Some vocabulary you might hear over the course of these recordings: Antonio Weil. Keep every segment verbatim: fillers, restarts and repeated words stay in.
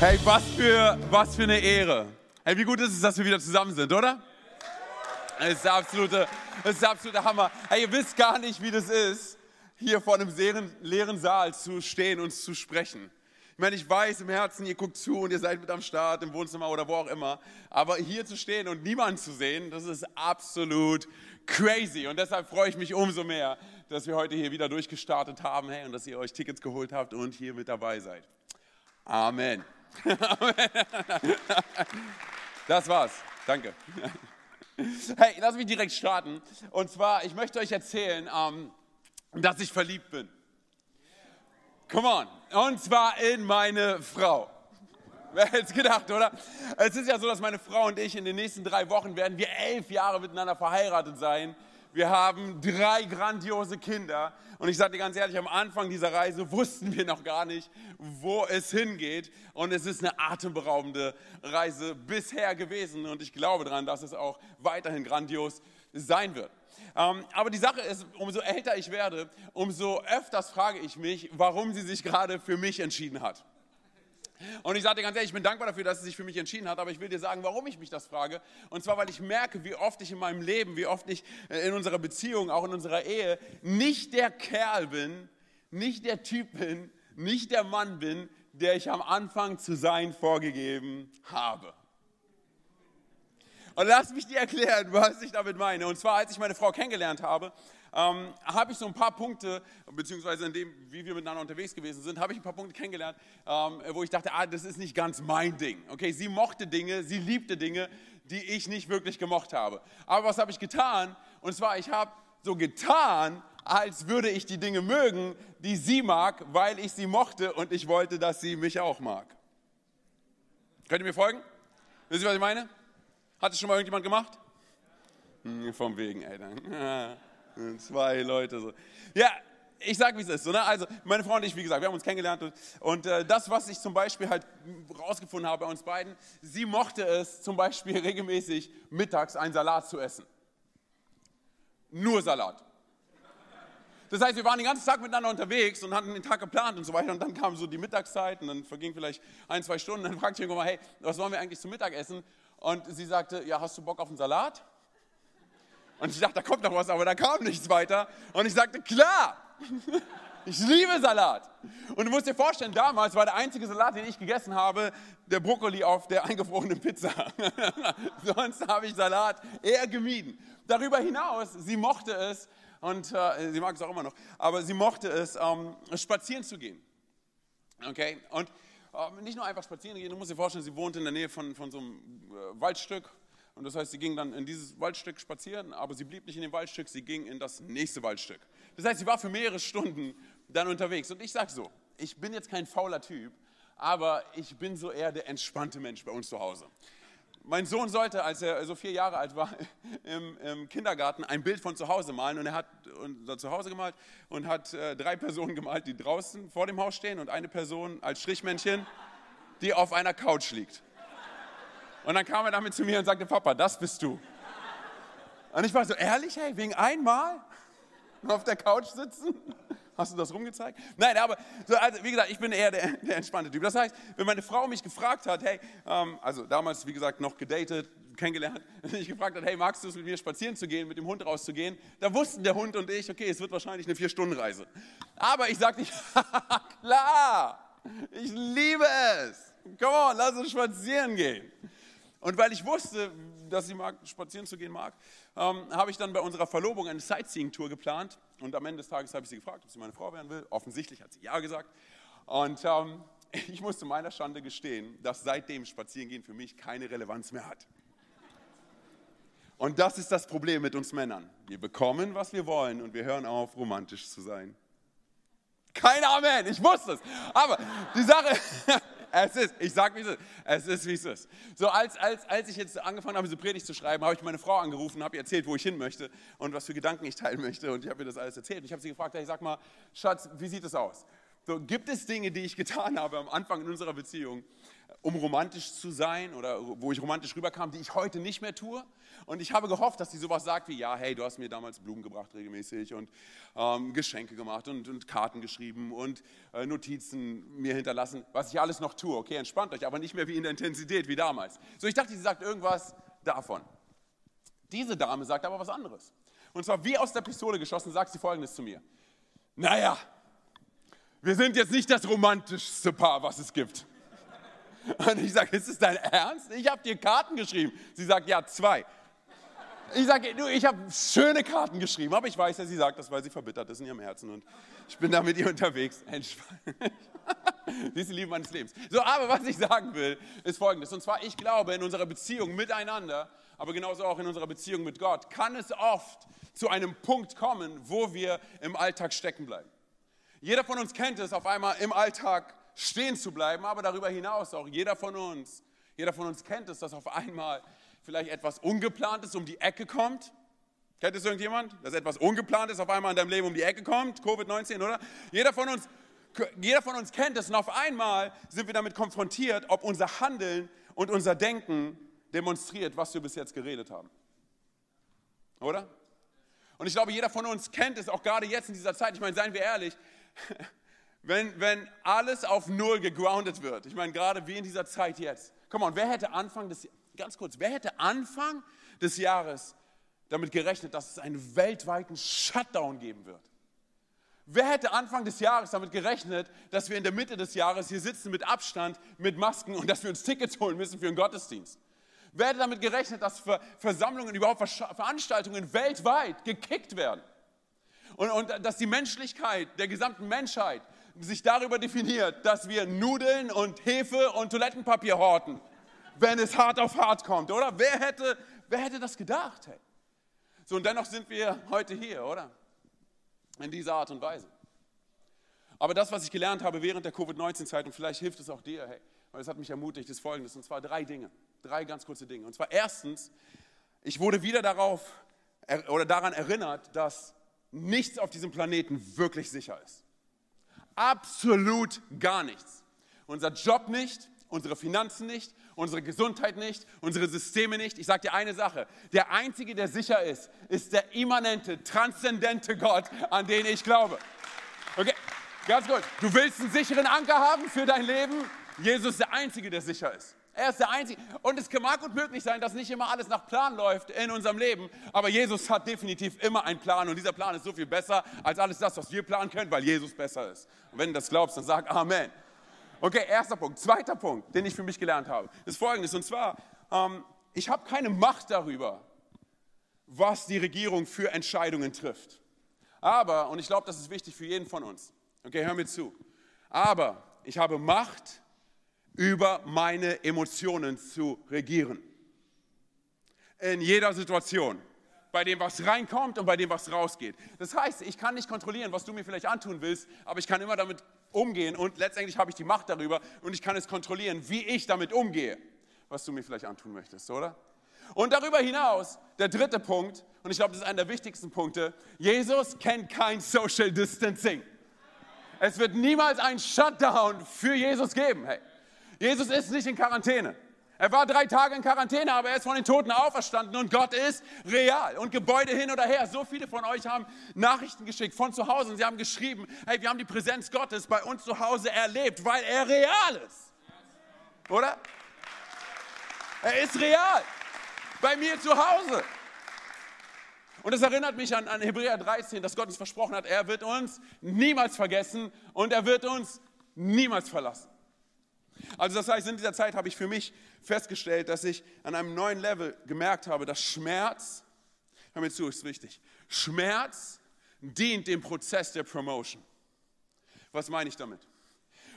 Hey, was für, was für eine Ehre. Hey, wie gut ist es, dass wir wieder zusammen sind, oder? Das ist der absolute, das ist der absolute Hammer. Hey, ihr wisst gar nicht, wie das ist, hier vor einem leeren, leeren Saal zu stehen und zu sprechen. Ich meine, ich weiß im Herzen, ihr guckt zu und ihr seid mit am Start, im Wohnzimmer oder wo auch immer. Aber hier zu stehen und niemanden zu sehen, das ist absolut crazy. Und deshalb freue ich mich umso mehr, dass wir heute hier wieder durchgestartet haben, hey, und dass ihr euch Tickets geholt habt und hier mit dabei seid. Amen. Das war's. Danke. Hey, lass mich direkt starten. Und zwar, ich möchte euch erzählen, dass ich verliebt bin. Come on. Und zwar in meine Frau. Wer hätte es gedacht, oder? Es ist ja so, dass meine Frau und ich in den nächsten drei Wochen werden wir elf Jahre miteinander verheiratet sein. Wir haben drei grandiose Kinder und ich sage dir ganz ehrlich, am Anfang dieser Reise wussten wir noch gar nicht, wo es hingeht und es ist eine atemberaubende Reise bisher gewesen und ich glaube daran, dass es auch weiterhin grandios sein wird. Aber die Sache ist, umso älter ich werde, umso öfters frage ich mich, warum sie sich gerade für mich entschieden hat. Und ich sage dir ganz ehrlich, ich bin dankbar dafür, dass sie sich für mich entschieden hat, aber ich will dir sagen, warum ich mich das frage. Und zwar, weil ich merke, wie oft ich in meinem Leben, wie oft ich in unserer Beziehung, auch in unserer Ehe, nicht der Kerl bin, nicht der Typ bin, nicht der Mann bin, der ich am Anfang zu sein vorgegeben habe. Und lass mich dir erklären, was ich damit meine. Und zwar, als ich meine Frau kennengelernt habe, Ähm, habe ich so ein paar Punkte, beziehungsweise in dem, wie wir miteinander unterwegs gewesen sind, habe ich ein paar Punkte kennengelernt, ähm, wo ich dachte, ah, das ist nicht ganz mein Ding. Okay, sie mochte Dinge, sie liebte Dinge, die ich nicht wirklich gemocht habe. Aber was habe ich getan? Und zwar, ich habe so getan, als würde ich die Dinge mögen, die sie mag, weil ich sie mochte und ich wollte, dass sie mich auch mag. Könnt ihr mir folgen? Wisst ihr, was ich meine? Hat es schon mal irgendjemand gemacht? Hm, vom Wegen, ey, dann. Zwei Leute so. Ja, ich sag, wie es ist. So, ne? Also, meine Frau und ich, wie gesagt, wir haben uns kennengelernt. Und, und äh, das, was ich zum Beispiel halt rausgefunden habe bei uns beiden, sie mochte es zum Beispiel regelmäßig mittags einen Salat zu essen. Nur Salat. Das heißt, wir waren den ganzen Tag miteinander unterwegs und hatten den Tag geplant und so weiter. Und dann kam so die Mittagszeit und dann verging vielleicht ein, zwei Stunden. Dann fragte ich irgendwann mal, hey, was wollen wir eigentlich zum Mittag essen? Und sie sagte, ja, hast du Bock auf einen Salat? Und ich dachte, da kommt noch was, aber da kam nichts weiter. Und ich sagte, klar, ich liebe Salat. Und du musst dir vorstellen, damals war der einzige Salat, den ich gegessen habe, der Brokkoli auf der eingefrorenen Pizza. Sonst habe ich Salat eher gemieden. Darüber hinaus, sie mochte es, und äh, sie mag es auch immer noch, aber sie mochte es, ähm, spazieren zu gehen. Okay, und äh, nicht nur einfach spazieren gehen, du musst dir vorstellen, sie wohnte in der Nähe von, von so einem äh, Waldstück. Und das heißt, sie ging dann in dieses Waldstück spazieren, aber sie blieb nicht in dem Waldstück, sie ging in das nächste Waldstück. Das heißt, sie war für mehrere Stunden dann unterwegs. Und ich sage so, ich bin jetzt kein fauler Typ, aber ich bin so eher der entspannte Mensch bei uns zu Hause. Mein Sohn sollte, als er so vier Jahre alt war, im, im Kindergarten ein Bild von zu Hause malen. Und er hat unser Zuhause gemalt und hat äh, drei Personen gemalt, die draußen vor dem Haus stehen und eine Person als Strichmännchen, die auf einer Couch liegt. Und dann kam er damit zu mir und sagte, Papa, das bist du. Und ich war so, ehrlich, hey, wegen einmal auf der Couch sitzen? Hast du das rumgezeigt? Nein, aber so, also, wie gesagt, ich bin eher der, der entspannte Typ. Das heißt, wenn meine Frau mich gefragt hat, hey, ähm, also damals, wie gesagt, noch gedatet, kennengelernt, wenn ich gefragt hat, hey, magst du es mit mir spazieren zu gehen, mit dem Hund rauszugehen? Da wussten der Hund und ich, okay, es wird wahrscheinlich eine Vier-Stunden-Reise. Aber ich sagte, klar, ich liebe es. Come on, lass uns spazieren gehen. Und weil ich wusste, dass sie mag, spazieren zu gehen mag, ähm, habe ich dann bei unserer Verlobung eine Sightseeing-Tour geplant. Und am Ende des Tages habe ich sie gefragt, ob sie meine Frau werden will. Offensichtlich hat sie ja gesagt. Und ähm, ich muss zu meiner Schande gestehen, dass seitdem Spazierengehen für mich keine Relevanz mehr hat. Und das ist das Problem mit uns Männern. Wir bekommen, was wir wollen und wir hören auf, romantisch zu sein. Kein Amen, ich wusste es. Aber die Sache... Es ist, ich sag, wie es ist. Es ist, wie es ist. So, als, als, als ich jetzt angefangen habe, diese Predigt zu schreiben, habe ich meine Frau angerufen und habe ihr erzählt, wo ich hin möchte und was für Gedanken ich teilen möchte. Und ich habe ihr das alles erzählt. Und ich habe sie gefragt, hey, sag mal, Schatz, wie sieht es aus? So, gibt es Dinge, die ich getan habe am Anfang in unserer Beziehung, um romantisch zu sein oder wo ich romantisch rüberkam, die ich heute nicht mehr tue? Und ich habe gehofft, dass sie sowas sagt wie, ja, hey, du hast mir damals Blumen gebracht regelmäßig und ähm, Geschenke gemacht und, und Karten geschrieben und äh, Notizen mir hinterlassen, was ich alles noch tue. Okay, entspannt euch, aber nicht mehr wie in der Intensität wie damals. So, ich dachte, sie sagt irgendwas davon. Diese Dame sagt aber was anderes. Und zwar wie aus der Pistole geschossen, sagt sie Folgendes zu mir. Naja, wir sind jetzt nicht das romantischste Paar, was es gibt. Und ich sage, ist es dein Ernst? Ich habe dir Karten geschrieben. Sie sagt, ja, zwei. Ich sage, du, ich habe schöne Karten geschrieben, aber ich weiß ja, sie sagt das, weil sie verbittert ist in ihrem Herzen und ich bin da mit ihr unterwegs. Entspannt. Sie ist die Liebe meines Lebens. So, aber was ich sagen will, ist Folgendes. Und zwar, ich glaube, in unserer Beziehung miteinander, aber genauso auch in unserer Beziehung mit Gott, kann es oft zu einem Punkt kommen, wo wir im Alltag stecken bleiben. Jeder von uns kennt es, auf einmal im Alltag stehen zu bleiben, aber darüber hinaus auch jeder von uns, jeder von uns kennt es, dass auf einmal vielleicht etwas Ungeplantes um die Ecke kommt. Kennt es irgendjemand? Dass etwas Ungeplantes auf einmal in deinem Leben um die Ecke kommt? Covid neunzehn, oder? Jeder von uns, jeder von uns kennt es und auf einmal sind wir damit konfrontiert, ob unser Handeln und unser Denken demonstriert, was wir bis jetzt geredet haben. Oder? Und ich glaube, jeder von uns kennt es, auch gerade jetzt in dieser Zeit. Ich meine, seien wir ehrlich, wenn, wenn alles auf Null gegroundet wird. Ich meine, gerade wie in dieser Zeit jetzt. Komm mal, wer hätte Anfang des Ganz kurz, wer hätte Anfang des Jahres damit gerechnet, dass es einen weltweiten Shutdown geben wird? Wer hätte Anfang des Jahres damit gerechnet, dass wir in der Mitte des Jahres hier sitzen mit Abstand, mit Masken und dass wir uns Tickets holen müssen für einen Gottesdienst? Wer hätte damit gerechnet, dass Versammlungen, überhaupt Veranstaltungen weltweit gekickt werden? Und, und dass die Menschlichkeit der gesamten Menschheit sich darüber definiert, dass wir Nudeln und Hefe und Toilettenpapier horten, wenn es hart auf hart kommt, oder? Wer hätte, wer hätte das gedacht? Hey? So, und dennoch sind wir heute hier, oder? In dieser Art und Weise. Aber das, was ich gelernt habe während der Covid neunzehn Zeit, und vielleicht hilft es auch dir, hey, weil es hat mich ermutigt, ist Folgendes, und zwar drei Dinge, drei ganz kurze Dinge. Und zwar erstens, ich wurde wieder darauf, oder daran erinnert, dass nichts auf diesem Planeten wirklich sicher ist. Absolut gar nichts. Unser Job nicht, unsere Finanzen nicht, unsere Gesundheit nicht, unsere Systeme nicht. Ich sage dir eine Sache, der Einzige, der sicher ist, ist der immanente, transzendente Gott, an den ich glaube. Okay, ganz gut. Du willst einen sicheren Anker haben für dein Leben? Jesus ist der Einzige, der sicher ist. Er ist der Einzige. Und es mag gut möglich sein, dass nicht immer alles nach Plan läuft in unserem Leben, aber Jesus hat definitiv immer einen Plan und dieser Plan ist so viel besser als alles das, was wir planen können, weil Jesus besser ist. Und wenn du das glaubst, dann sag Amen. Okay, erster Punkt. Zweiter Punkt, den ich für mich gelernt habe, ist Folgendes. Und zwar, ähm, ich habe keine Macht darüber, was die Regierung für Entscheidungen trifft. Aber, und ich glaube, das ist wichtig für jeden von uns. Okay, hör mir zu. Aber ich habe Macht, über meine Emotionen zu regieren. In jeder Situation. Bei dem, was reinkommt und bei dem, was rausgeht. Das heißt, ich kann nicht kontrollieren, was du mir vielleicht antun willst, aber ich kann immer damit umgehen und letztendlich habe ich die Macht darüber und ich kann es kontrollieren, wie ich damit umgehe, was du mir vielleicht antun möchtest, oder? Und darüber hinaus, der dritte Punkt, und ich glaube, das ist einer der wichtigsten Punkte, Jesus kennt kein Social Distancing. Es wird niemals einen Shutdown für Jesus geben. Hey, Jesus ist nicht in Quarantäne. Er war drei Tage in Quarantäne, aber er ist von den Toten auferstanden und Gott ist real. Und Gebäude hin oder her. So viele von euch haben Nachrichten geschickt von zu Hause und sie haben geschrieben, hey, wir haben die Präsenz Gottes bei uns zu Hause erlebt, weil er real ist. Oder? Er ist real. Bei mir zu Hause. Und das erinnert mich an, an Hebräer dreizehn, dass Gott uns versprochen hat, er wird uns niemals vergessen und er wird uns niemals verlassen. Also das heißt, in dieser Zeit habe ich für mich festgestellt, dass ich an einem neuen Level gemerkt habe, dass Schmerz, hör mir zu, ist wichtig, Schmerz dient dem Prozess der Promotion. Was meine ich damit?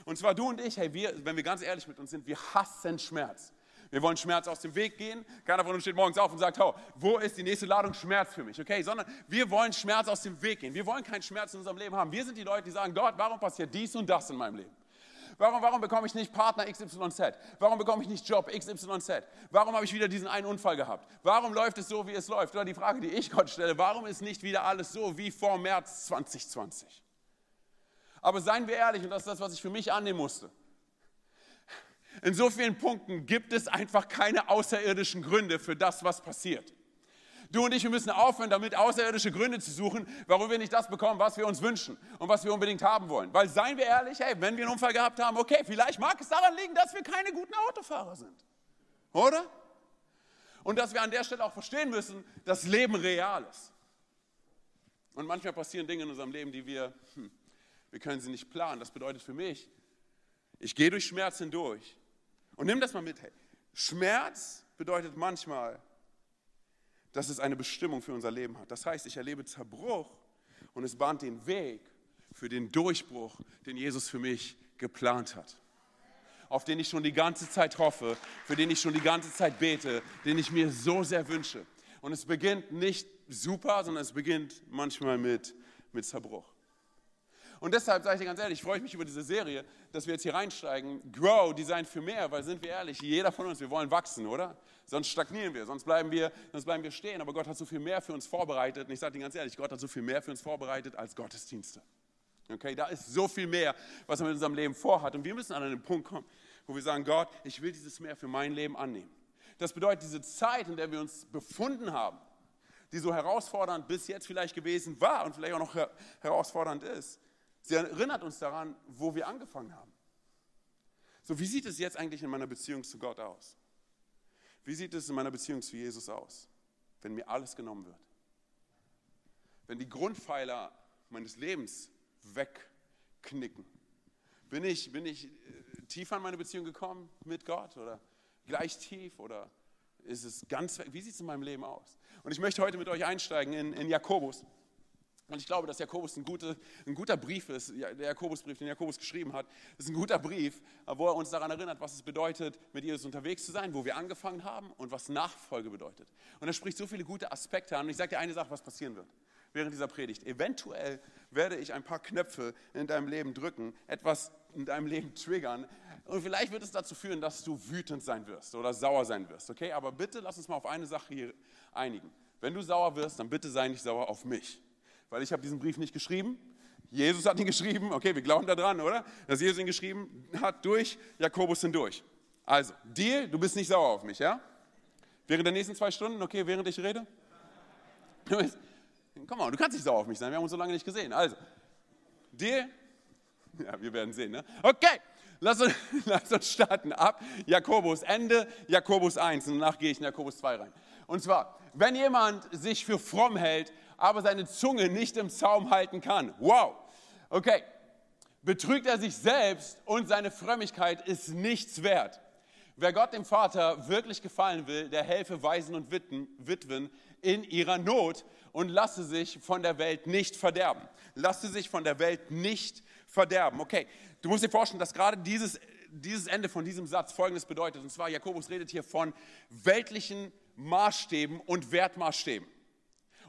Und zwar du und ich, hey, wir, wenn wir ganz ehrlich mit uns sind, wir hassen Schmerz. Wir wollen Schmerz aus dem Weg gehen. Keiner von uns steht morgens auf und sagt, oh, wo ist die nächste Ladung Schmerz für mich? Okay, sondern wir wollen Schmerz aus dem Weg gehen. Wir wollen keinen Schmerz in unserem Leben haben. Wir sind die Leute, die sagen, Gott, warum passiert dies und das in meinem Leben? Warum, warum bekomme ich nicht Partner X Y Z? Warum bekomme ich nicht Job X Y Z? Warum habe ich wieder diesen einen Unfall gehabt? Warum läuft es so, wie es läuft? Oder die Frage, die ich Gott stelle, warum ist nicht wieder alles so wie vor März zwanzig zwanzig? Aber seien wir ehrlich, und das ist das, was ich für mich annehmen musste. In so vielen Punkten gibt es einfach keine außerirdischen Gründe für das, was passiert. Du und ich, wir müssen aufhören, damit außerirdische Gründe zu suchen, warum wir nicht das bekommen, was wir uns wünschen und was wir unbedingt haben wollen. Weil, seien wir ehrlich, hey, wenn wir einen Unfall gehabt haben, okay, vielleicht mag es daran liegen, dass wir keine guten Autofahrer sind. Oder? Und dass wir an der Stelle auch verstehen müssen, dass Leben real ist. Und manchmal passieren Dinge in unserem Leben, die wir, hm, wir können sie nicht planen. Das bedeutet für mich, ich gehe durch Schmerz hindurch. Und nimm das mal mit. Hey, Schmerz bedeutet manchmal, dass es eine Bestimmung für unser Leben hat. Das heißt, ich erlebe Zerbruch und es bahnt den Weg für den Durchbruch, den Jesus für mich geplant hat. Auf den ich schon die ganze Zeit hoffe, für den ich schon die ganze Zeit bete, den ich mir so sehr wünsche. Und es beginnt nicht super, sondern es beginnt manchmal mit, mit Zerbruch. Und deshalb sage ich dir ganz ehrlich, freue ich mich über diese Serie, dass wir jetzt hier reinsteigen. Grow, Design für mehr, weil sind wir ehrlich, jeder von uns, wir wollen wachsen, oder? Sonst stagnieren wir, sonst bleiben wir, sonst bleiben wir stehen. Aber Gott hat so viel mehr für uns vorbereitet. Und ich sage dir ganz ehrlich, Gott hat so viel mehr für uns vorbereitet als Gottesdienste. Okay, da ist so viel mehr, was er mit unserem Leben vorhat. Und wir müssen an einen Punkt kommen, wo wir sagen, Gott, ich will dieses Mehr für mein Leben annehmen. Das bedeutet, diese Zeit, in der wir uns befunden haben, die so herausfordernd bis jetzt vielleicht gewesen war und vielleicht auch noch herausfordernd ist, sie erinnert uns daran, wo wir angefangen haben. So, wie sieht es jetzt eigentlich in meiner Beziehung zu Gott aus? Wie sieht es in meiner Beziehung zu Jesus aus, wenn mir alles genommen wird? Wenn die Grundpfeiler meines Lebens wegknicken? Bin ich, bin ich tiefer in meine Beziehung gekommen mit Gott oder gleich tief oder ist es ganz weg? Wie sieht es in meinem Leben aus? Und ich möchte heute mit euch einsteigen in, in Jakobus. Und ich glaube, dass Jakobus ein, gute, ein guter Brief ist, der Jakobusbrief, den Jakobus geschrieben hat, ist ein guter Brief, wo er uns daran erinnert, was es bedeutet, mit Jesus unterwegs zu sein, wo wir angefangen haben und was Nachfolge bedeutet. Und er spricht so viele gute Aspekte an. Und ich sage dir eine Sache, was passieren wird während dieser Predigt. Eventuell werde ich ein paar Knöpfe in deinem Leben drücken, etwas in deinem Leben triggern. Und vielleicht wird es dazu führen, dass du wütend sein wirst oder sauer sein wirst. Okay, aber bitte lass uns mal auf eine Sache hier einigen. Wenn du sauer wirst, dann bitte sei nicht sauer auf mich. Weil ich habe diesen Brief nicht geschrieben. Jesus hat ihn geschrieben. Okay, wir glauben da dran, oder? Dass Jesus ihn geschrieben hat durch Jakobus hindurch. Also, Deal, du bist nicht sauer auf mich, ja? Während der nächsten zwei Stunden, okay, während ich rede? Du bist, komm mal, du kannst nicht sauer auf mich sein, wir haben uns so lange nicht gesehen. Also, Deal? Ja, wir werden sehen, ne? Okay, lass uns, lass uns starten. Ab Jakobus, Ende Jakobus eins und danach gehe ich in Jakobus zwei rein. Und zwar, wenn jemand sich für fromm hält, aber seine Zunge nicht im Zaum halten kann. Wow. Okay. Betrügt er sich selbst und seine Frömmigkeit ist nichts wert. Wer Gott dem Vater wirklich gefallen will, der helfe Waisen und Witwen in ihrer Not und lasse sich von der Welt nicht verderben. Lasse sich von der Welt nicht verderben. Okay, du musst dir vorstellen, dass gerade dieses, dieses Ende von diesem Satz Folgendes bedeutet. Und zwar, Jakobus redet hier von weltlichen Maßstäben und Wertmaßstäben.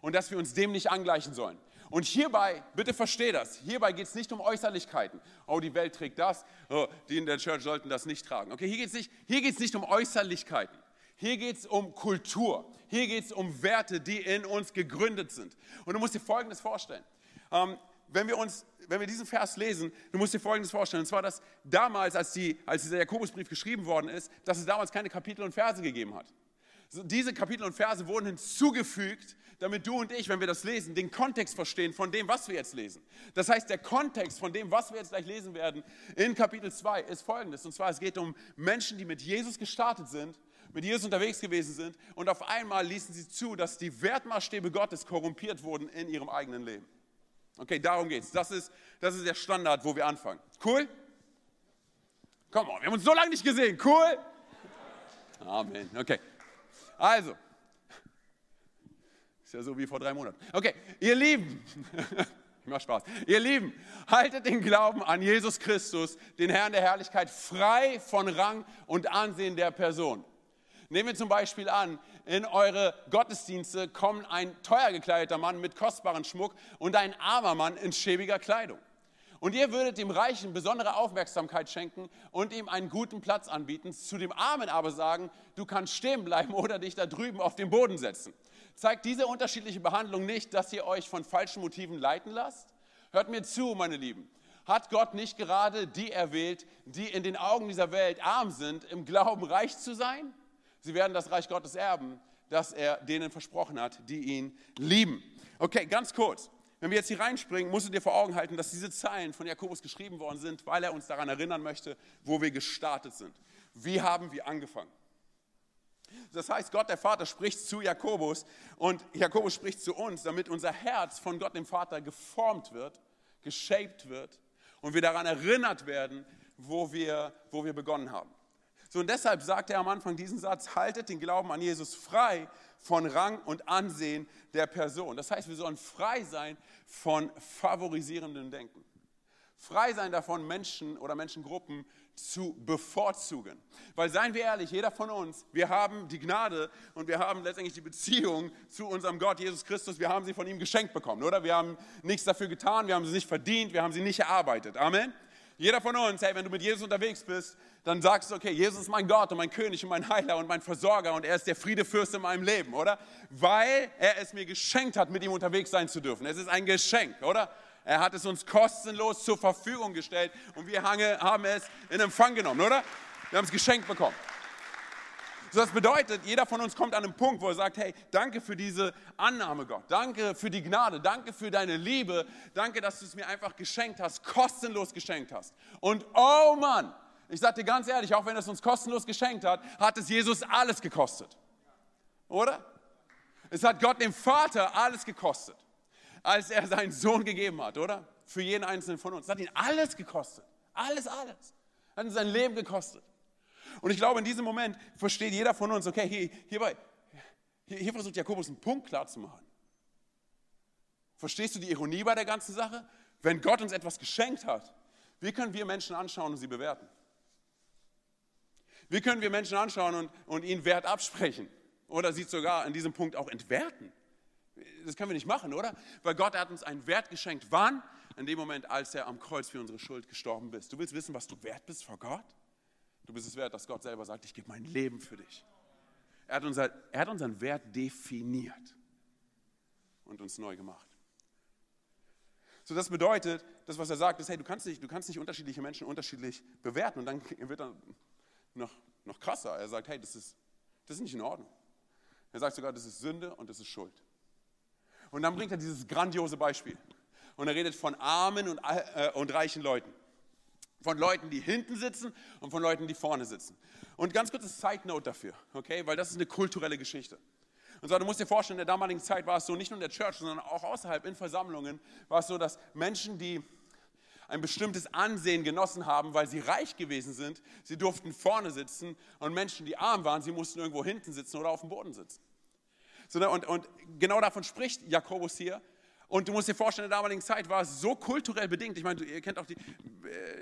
Und dass wir uns dem nicht angleichen sollen. Und hierbei, bitte versteh das, hierbei geht es nicht um Äußerlichkeiten. Oh, die Welt trägt das, oh, die in der Church sollten das nicht tragen. Okay, hier geht es nicht, hier geht's nicht um Äußerlichkeiten. Hier geht es um Kultur. Hier geht es um Werte, die in uns gegründet sind. Und du musst dir Folgendes vorstellen. Ähm, wenn wir uns, wenn wir diesen Vers lesen, du musst dir Folgendes vorstellen. Und zwar, dass damals, als, die, als dieser Jakobusbrief geschrieben worden ist, dass es damals keine Kapitel und Verse gegeben hat. Diese Kapitel und Verse wurden hinzugefügt, damit du und ich, wenn wir das lesen, den Kontext verstehen von dem, was wir jetzt lesen. Das heißt, der Kontext von dem, was wir jetzt gleich lesen werden, in Kapitel zwei ist folgendes. Und zwar, es geht um Menschen, die mit Jesus gestartet sind, mit Jesus unterwegs gewesen sind und auf einmal ließen sie zu, dass die Wertmaßstäbe Gottes korrumpiert wurden in ihrem eigenen Leben. Okay, darum geht's. Das ist, das ist der Standard, wo wir anfangen. Cool? Come on, wir haben uns so lange nicht gesehen. Cool? Amen. Okay. Also, ist ja so wie vor drei Monaten. Okay, ihr Lieben, ich mache Spaß. Ihr Lieben, haltet den Glauben an Jesus Christus, den Herrn der Herrlichkeit, frei von Rang und Ansehen der Person. Nehmen wir zum Beispiel an, in eure Gottesdienste kommen ein teuer gekleideter Mann mit kostbarem Schmuck und ein armer Mann in schäbiger Kleidung. Und ihr würdet dem Reichen besondere Aufmerksamkeit schenken und ihm einen guten Platz anbieten, zu dem Armen aber sagen, du kannst stehen bleiben oder dich da drüben auf den Boden setzen. Zeigt diese unterschiedliche Behandlung nicht, dass ihr euch von falschen Motiven leiten lasst? Hört mir zu, meine Lieben. Hat Gott nicht gerade die erwählt, die in den Augen dieser Welt arm sind, im Glauben reich zu sein? Sie werden das Reich Gottes erben, das er denen versprochen hat, die ihn lieben. Okay, ganz kurz. Wenn wir jetzt hier reinspringen, musst du dir vor Augen halten, dass diese Zeilen von Jakobus geschrieben worden sind, weil er uns daran erinnern möchte, wo wir gestartet sind. Wie haben wir angefangen? Das heißt, Gott der Vater spricht zu Jakobus und Jakobus spricht zu uns, damit unser Herz von Gott dem Vater geformt wird, geshaped wird und wir daran erinnert werden, wo wir, wo wir begonnen haben. So, und deshalb sagt er am Anfang diesen Satz: Haltet den Glauben an Jesus frei von Rang und Ansehen der Person. Das heißt, wir sollen frei sein von favorisierendem Denken. Frei sein davon, Menschen oder Menschengruppen zu bevorzugen. Weil, seien wir ehrlich, jeder von uns, wir haben die Gnade und wir haben letztendlich die Beziehung zu unserem Gott, Jesus Christus, wir haben sie von ihm geschenkt bekommen, oder? Wir haben nichts dafür getan, wir haben sie nicht verdient, wir haben sie nicht erarbeitet. Amen. Jeder von uns, hey, wenn du mit Jesus unterwegs bist, dann sagst du, okay, Jesus ist mein Gott und mein König und mein Heiler und mein Versorger und er ist der Friedefürst in meinem Leben, oder? Weil er es mir geschenkt hat, mit ihm unterwegs sein zu dürfen. Es ist ein Geschenk, oder? Er hat es uns kostenlos zur Verfügung gestellt und wir haben es in Empfang genommen, oder? Wir haben es geschenkt bekommen. So, das bedeutet, jeder von uns kommt an einen Punkt, wo er sagt, hey, danke für diese Annahme, Gott. Danke für die Gnade. Danke für deine Liebe. Danke, dass du es mir einfach geschenkt hast, kostenlos geschenkt hast. Und oh Mann, ich sag dir ganz ehrlich, auch wenn es uns kostenlos geschenkt hat, hat es Jesus alles gekostet. Oder? Es hat Gott dem Vater alles gekostet, als er seinen Sohn gegeben hat, oder? Für jeden Einzelnen von uns. Es hat ihn alles gekostet. Alles, alles. Hat ihn sein Leben gekostet. Und ich glaube, in diesem Moment versteht jeder von uns, okay, hier, hierbei, hier, hier versucht Jakobus einen Punkt klar zu machen. Verstehst du die Ironie bei der ganzen Sache? Wenn Gott uns etwas geschenkt hat, wie können wir Menschen anschauen und sie bewerten? Wie können wir Menschen anschauen und, und ihnen Wert absprechen? Oder sie sogar in diesem Punkt auch entwerten? Das können wir nicht machen, oder? Weil Gott hat uns einen Wert geschenkt. Wann? In dem Moment, als er am Kreuz für unsere Schuld gestorben ist. Du willst wissen, was du wert bist vor Gott? Du bist es wert, dass Gott selber sagt, ich gebe mein Leben für dich. Er hat, unser, er hat unseren Wert definiert und uns neu gemacht. So, das bedeutet, das, was er sagt, ist, hey, du kannst nicht, du kannst nicht unterschiedliche Menschen unterschiedlich bewerten. Und dann wird er noch, noch krasser. Er sagt, hey, das ist, das ist nicht in Ordnung. Er sagt sogar, das ist Sünde und das ist Schuld. Und dann bringt er dieses grandiose Beispiel. Und er redet von armen und, äh, und reichen Leuten. Von Leuten, die hinten sitzen und von Leuten, die vorne sitzen. Und ganz kurzes Side-Note dafür, okay? Weil das ist eine kulturelle Geschichte. Und so, du musst dir vorstellen, in der damaligen Zeit war es so, nicht nur in der Church, sondern auch außerhalb in Versammlungen, war es so, dass Menschen, die ein bestimmtes Ansehen genossen haben, weil sie reich gewesen sind, sie durften vorne sitzen und Menschen, die arm waren, sie mussten irgendwo hinten sitzen oder auf dem Boden sitzen. So, und, und genau davon spricht Jakobus hier. Und du musst dir vorstellen, in der damaligen Zeit war es so kulturell bedingt. Ich meine, ihr kennt auch die,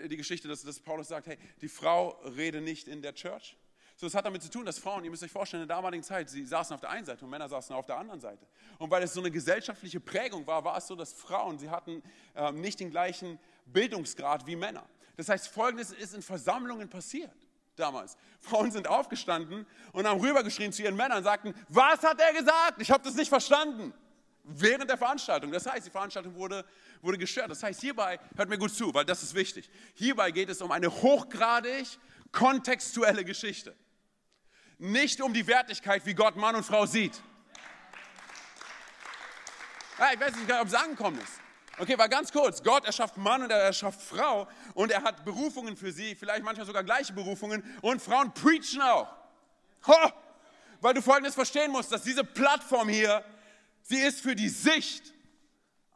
die Geschichte, dass, dass Paulus sagt, hey, die Frau rede nicht in der Church. So, das hat damit zu tun, dass Frauen, ihr müsst euch vorstellen, in der damaligen Zeit, sie saßen auf der einen Seite und Männer saßen auf der anderen Seite. Und weil es so eine gesellschaftliche Prägung war, war es so, dass Frauen, sie hatten äh, nicht den gleichen Bildungsgrad wie Männer. Das heißt, Folgendes ist in Versammlungen passiert damals. Frauen sind aufgestanden und haben rübergeschrien zu ihren Männern und sagten, was hat er gesagt? Ich habe das nicht verstanden. Während der Veranstaltung. Das heißt, die Veranstaltung wurde, wurde gestört. Das heißt, hierbei, hört mir gut zu, weil das ist wichtig, hierbei geht es um eine hochgradig kontextuelle Geschichte. Nicht um die Wertigkeit, wie Gott Mann und Frau sieht. Ja, ich weiß nicht, ob es angekommen ist. Okay, war ganz kurz. Gott erschafft Mann und er erschafft Frau und er hat Berufungen für sie, vielleicht manchmal sogar gleiche Berufungen und Frauen preachen auch. Ho! Weil du Folgendes verstehen musst, dass diese Plattform hier, sie ist für die Sicht,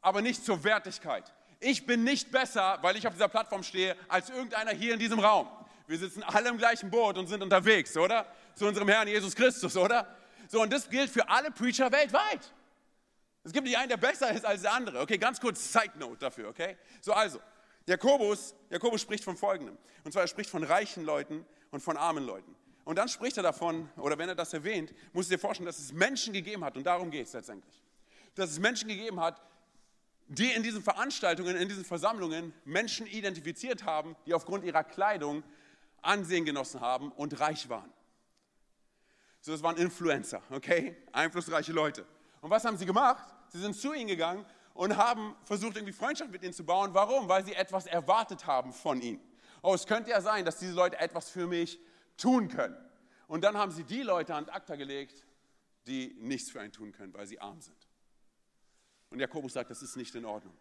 aber nicht zur Wertigkeit. Ich bin nicht besser, weil ich auf dieser Plattform stehe, als irgendeiner hier in diesem Raum. Wir sitzen alle im gleichen Boot und sind unterwegs, oder? Zu unserem Herrn Jesus Christus, oder? So, und das gilt für alle Preacher weltweit. Es gibt nicht einen, der besser ist als der andere. Okay, ganz kurz Side-Note dafür, okay? So, also, Jakobus, Jakobus spricht von Folgendem. Und zwar, er spricht von reichen Leuten und von armen Leuten. Und dann spricht er davon, oder wenn er das erwähnt, musst du dir vorstellen, dass es Menschen gegeben hat, und darum geht es letztendlich, dass es Menschen gegeben hat, die in diesen Veranstaltungen, in diesen Versammlungen Menschen identifiziert haben, die aufgrund ihrer Kleidung Ansehen genossen haben und reich waren. So, das waren Influencer, okay? Einflussreiche Leute. Und was haben sie gemacht? Sie sind zu ihnen gegangen und haben versucht, irgendwie Freundschaft mit ihnen zu bauen. Warum? Weil sie etwas erwartet haben von ihnen. Oh, es könnte ja sein, dass diese Leute etwas für mich tun können. Und dann haben sie die Leute an ACTA gelegt, die nichts für einen tun können, weil sie arm sind. Und Jakobus sagt, das ist nicht in Ordnung.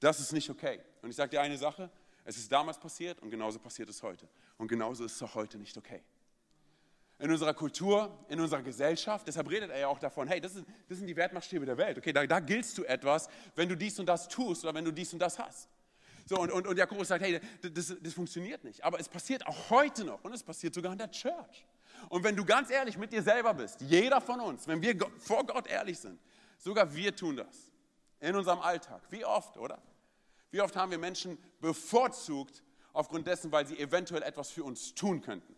Das ist nicht okay. Und ich sage dir eine Sache, es ist damals passiert und genauso passiert es heute. Und genauso ist es auch heute nicht okay. In unserer Kultur, in unserer Gesellschaft, deshalb redet er ja auch davon, hey, das sind, das sind die Wertmaßstäbe der Welt. Okay, da, da giltst du etwas, wenn du dies und das tust oder wenn du dies und das hast. So, und, und, und Jakobus sagt, hey, das, das funktioniert nicht. Aber es passiert auch heute noch und es passiert sogar in der Church. Und wenn du ganz ehrlich mit dir selber bist, jeder von uns, wenn wir vor Gott ehrlich sind, sogar wir tun das in unserem Alltag. Wie oft, oder? Wie oft haben wir Menschen bevorzugt aufgrund dessen, weil sie eventuell etwas für uns tun könnten?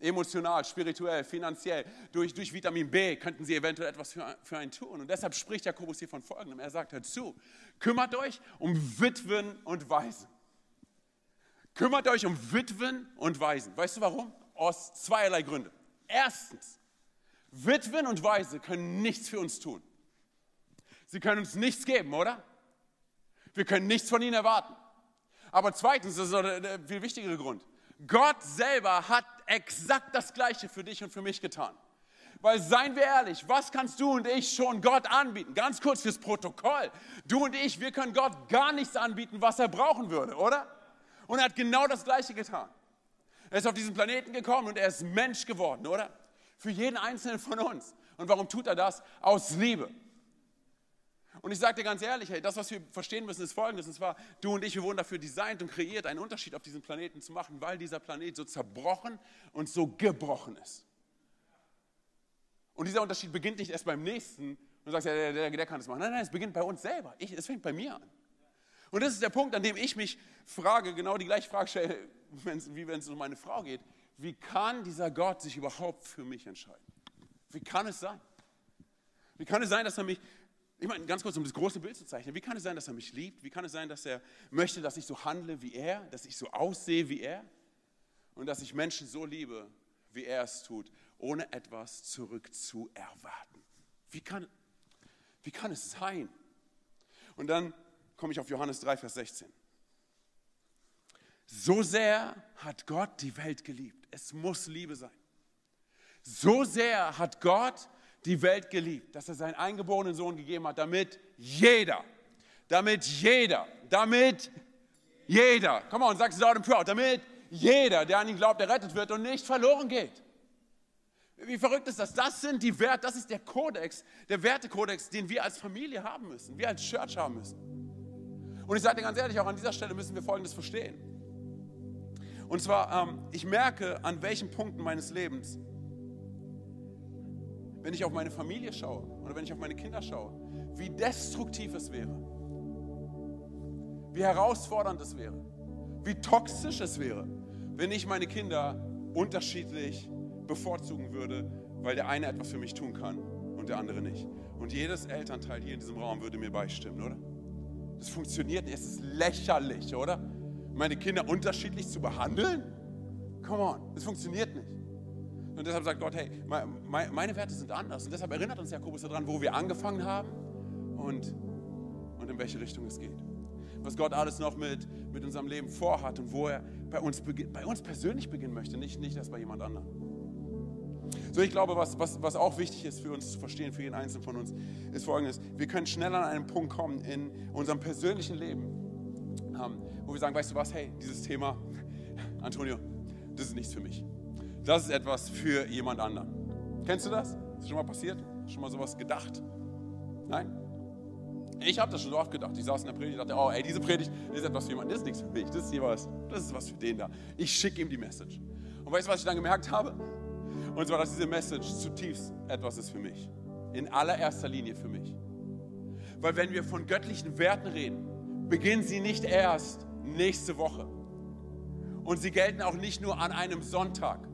Emotional, spirituell, finanziell, durch, durch Vitamin B könnten sie eventuell etwas für, für einen tun. Und deshalb spricht Jakobus hier von Folgendem. Er sagt, hört zu, kümmert euch um Witwen und Waisen. Kümmert euch um Witwen und Waisen. Weißt du warum? Aus zweierlei Gründen. Erstens, Witwen und Waisen können nichts für uns tun. Sie können uns nichts geben, oder? Wir können nichts von ihnen erwarten. Aber zweitens, das ist noch der viel wichtigere Grund, Gott selber hat exakt das Gleiche für dich und für mich getan. Weil, seien wir ehrlich, was kannst du und ich schon Gott anbieten? Ganz kurz fürs Protokoll. Du und ich, wir können Gott gar nichts anbieten, was er brauchen würde, oder? Und er hat genau das Gleiche getan. Er ist auf diesen Planeten gekommen und er ist Mensch geworden, oder? Für jeden Einzelnen von uns. Und warum tut er das? Aus Liebe. Und ich sage dir ganz ehrlich, hey, das, was wir verstehen müssen, ist Folgendes. Und zwar, du und ich, wir wurden dafür designt und kreiert, einen Unterschied auf diesem Planeten zu machen, weil dieser Planet so zerbrochen und so gebrochen ist. Und dieser Unterschied beginnt nicht erst beim Nächsten. Und du sagst, ja, der, der, der kann das machen. Nein, nein, es beginnt bei uns selber. Ich, es fängt bei mir an. Und das ist der Punkt, an dem ich mich frage, genau die gleiche Frage stelle, wenn's, wie wenn es um meine Frau geht. Wie kann dieser Gott sich überhaupt für mich entscheiden? Wie kann es sein? Wie kann es sein, dass er mich... Ich meine, ganz kurz, um das große Bild zu zeichnen. Wie kann es sein, dass er mich liebt? Wie kann es sein, dass er möchte, dass ich so handle wie er? Dass ich so aussehe wie er? Und dass ich Menschen so liebe, wie er es tut, ohne etwas zurückzuerwarten. Wie kann, wie kann es sein? Und dann komme ich auf Johannes drei, Vers sechzehn. So sehr hat Gott die Welt geliebt. Es muss Liebe sein. So sehr hat Gott die Welt geliebt, dass er seinen eingeborenen Sohn gegeben hat, damit jeder, damit jeder, damit jeder, komm mal und sag es laut und proud, damit jeder, der an ihn glaubt, errettet wird und nicht verloren geht. Wie verrückt ist das? Das sind die Werte, das ist der Kodex, der Wertekodex, den wir als Familie haben müssen, wir als Church haben müssen. Und ich sage dir ganz ehrlich, auch an dieser Stelle müssen wir Folgendes verstehen. Und zwar, ähm, ich merke, an welchen Punkten meines Lebens, wenn ich auf meine Familie schaue oder wenn ich auf meine Kinder schaue, wie destruktiv es wäre, wie herausfordernd es wäre, wie toxisch es wäre, wenn ich meine Kinder unterschiedlich bevorzugen würde, weil der eine etwas für mich tun kann und der andere nicht. Und jedes Elternteil hier in diesem Raum würde mir beistimmen, oder? Das funktioniert nicht, es ist lächerlich, oder? Meine Kinder unterschiedlich zu behandeln? Come on, das funktioniert nicht. Und deshalb sagt Gott, hey, meine Werte sind anders. Und deshalb erinnert uns Jakobus daran, wo wir angefangen haben und, und in welche Richtung es geht. Was Gott alles noch mit, mit unserem Leben vorhat und wo er bei uns, bei uns persönlich beginnen möchte, nicht, nicht erst bei jemand anderem. So, ich glaube, was, was, was auch wichtig ist für uns zu verstehen, für jeden Einzelnen von uns, ist Folgendes. Wir können schnell an einen Punkt kommen in unserem persönlichen Leben, wo wir sagen, weißt du was, hey, dieses Thema, Antonio, das ist nichts für mich. Das ist etwas für jemand anderen. Kennst du das? Ist das schon mal passiert? Schon mal sowas gedacht? Nein? Ich habe das schon so oft gedacht. Ich saß in der Predigt und dachte, oh ey, diese Predigt ist etwas für jemanden. Das ist nichts für mich. Das ist, hier was, das ist was für den da. Ich schicke ihm die Message. Und weißt du, was ich dann gemerkt habe? Und zwar, dass diese Message zutiefst etwas ist für mich. In allererster Linie für mich. Weil wenn wir von göttlichen Werten reden, beginnen sie nicht erst nächste Woche. Und sie gelten auch nicht nur an einem Sonntag,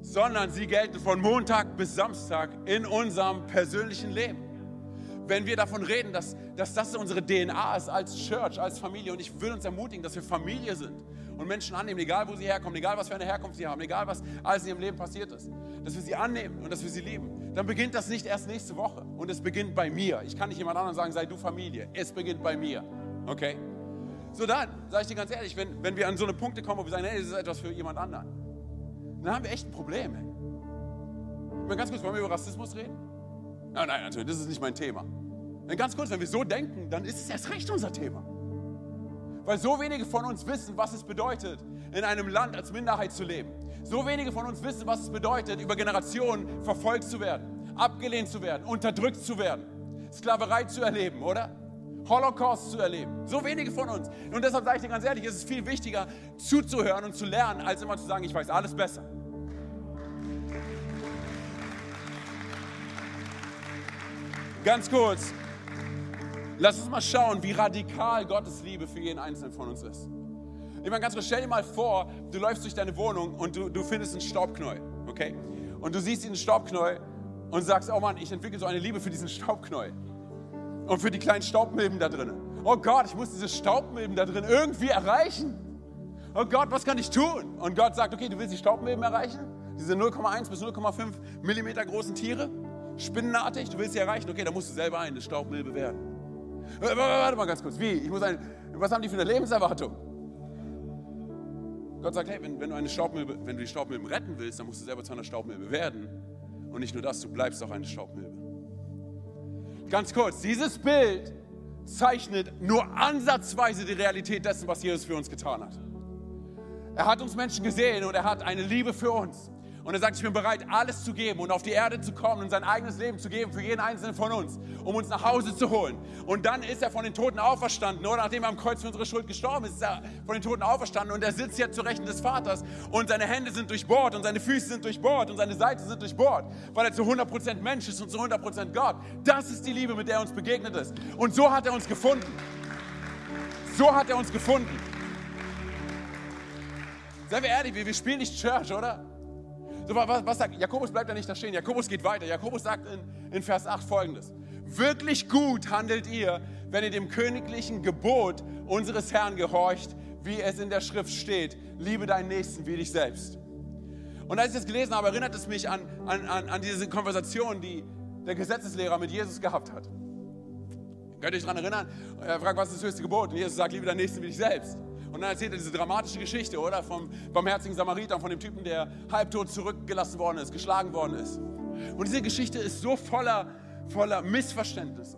sondern sie gelten von Montag bis Samstag in unserem persönlichen Leben. wenn wir davon reden, dass, dass das unsere D N A ist als Church, als Familie. Und ich will uns ermutigen, dass wir Familie sind und Menschen annehmen, egal wo sie herkommen, egal was für eine Herkunft sie haben, egal was alles in ihrem Leben passiert ist. Dass wir sie annehmen und dass wir sie lieben. Dann beginnt das nicht erst nächste Woche. Und es beginnt bei mir. Ich kann nicht jemand anderem sagen, sei du Familie. Es beginnt bei mir. Okay? So dann, sage ich dir ganz ehrlich, wenn, wenn wir an so eine Punkte kommen, wo wir sagen, hey, das ist etwas für jemand anderen, dann haben wir echt ein Problem. Ey. Ich meine, ganz kurz, wollen wir über Rassismus reden? Nein, nein, natürlich, das ist nicht mein Thema. Denn ganz kurz, wenn wir so denken, dann ist es erst recht unser Thema. Weil so wenige von uns wissen, was es bedeutet, in einem Land als Minderheit zu leben. So wenige von uns wissen, was es bedeutet, über Generationen verfolgt zu werden, abgelehnt zu werden, unterdrückt zu werden, Sklaverei zu erleben, oder? Holocaust zu erleben. So wenige von uns. Und deshalb sage ich dir ganz ehrlich, es ist viel wichtiger, zuzuhören und zu lernen, als immer zu sagen, ich weiß alles besser. Ganz kurz, lass uns mal schauen, wie radikal Gottes Liebe für jeden Einzelnen von uns ist. Ich meine, ganz kurz, stell dir mal vor, du läufst durch deine Wohnung und du, du findest einen Staubknäuel, okay? Und du siehst diesen Staubknäuel und sagst, oh Mann, ich entwickle so eine Liebe für diesen Staubknäuel. Und für die kleinen Staubmilben da drin. Oh Gott, ich muss diese Staubmilben da drin irgendwie erreichen. Oh Gott, was kann ich tun? Und Gott sagt, okay, du willst die Staubmilben erreichen? Diese null Komma eins bis null Komma fünf Millimeter großen Tiere? Spinnenartig, du willst sie erreichen? Okay, da musst du selber eine Staubmilbe werden. Warte mal ganz kurz, wie? Ich muss ein, was haben die für eine Lebenserwartung? Gott sagt, hey, wenn, wenn, du eine Staubmilbe, wenn du die Staubmilben retten willst, dann musst du selber zu einer Staubmilbe werden. Und nicht nur das, du bleibst auch eine Staubmilbe. Ganz kurz, dieses Bild zeichnet nur ansatzweise die Realität dessen, was Jesus für uns getan hat. Er hat uns Menschen gesehen und er hat eine Liebe für uns. Und er sagt, ich bin bereit, alles zu geben und auf die Erde zu kommen und sein eigenes Leben zu geben für jeden Einzelnen von uns, um uns nach Hause zu holen. Und dann ist er von den Toten auferstanden, oder nachdem er am Kreuz für unsere Schuld gestorben ist, ist er von den Toten auferstanden und er sitzt jetzt zu Rechten des Vaters und seine Hände sind durchbohrt und seine Füße sind durchbohrt und seine Seiten sind durchbohrt, weil er zu hundert Prozent Mensch ist und zu hundert Prozent Gott. Das ist die Liebe, mit der er uns begegnet ist. Und so hat er uns gefunden. So hat er uns gefunden. Seien wir ehrlich, wir spielen nicht Church, oder? So, was, was sagt Jakobus? Bleibt da nicht da stehen. Jakobus geht weiter. Jakobus sagt in, in Vers acht Folgendes. Wirklich gut handelt ihr, wenn ihr dem königlichen Gebot unseres Herrn gehorcht, wie es in der Schrift steht. Liebe deinen Nächsten wie dich selbst. Und als ich das gelesen habe, erinnert es mich an, an, an, an diese Konversation, die der Gesetzeslehrer mit Jesus gehabt hat. Könnt ihr euch daran erinnern? Er fragt, was ist das höchste Gebot? Und Jesus sagt, liebe deinen Nächsten wie dich selbst. Und dann erzählt er diese dramatische Geschichte, oder? Vom barmherzigen Samariter und von dem Typen, der halbtot zurückgelassen worden ist, geschlagen worden ist. Und diese Geschichte ist so voller, voller Missverständnisse,